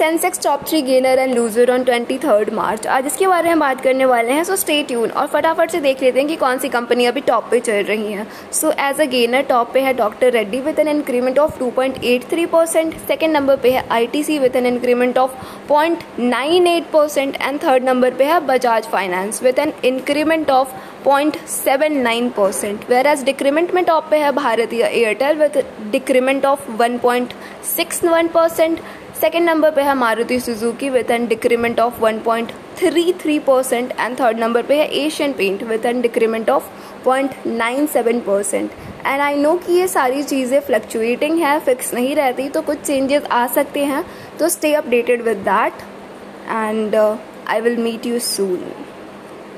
Sensex top 3 gainer and loser on 23 March, आज इसके बारे में बात करने वाले हैं। सो स्टे ट्यून और फटाफट से देख लेते हैं कि कौन सी कंपनी अभी टॉप पे चल रही है। So as a gainer top पे है doctor Reddy with an increment of 2.83%, second number पे है ITC with an increment of 0.98% and third number पे है Bajaj finance with an increment of 0.79%। Where as decrement में टॉप पे है भारतीय Airtel with decrement of 1.61%, second number पे है Maruti Suzuki with an decrement of 1.33% and third number पे है Asian paint with an decrement of 0.97%। And I know कि ये सारी चीज़ें फ्लक्चुएटिंग है, फिक्स नहीं रहती, तो कुछ चेंजेस आ सकते हैं, तो stay updated with that and I will meet you soon.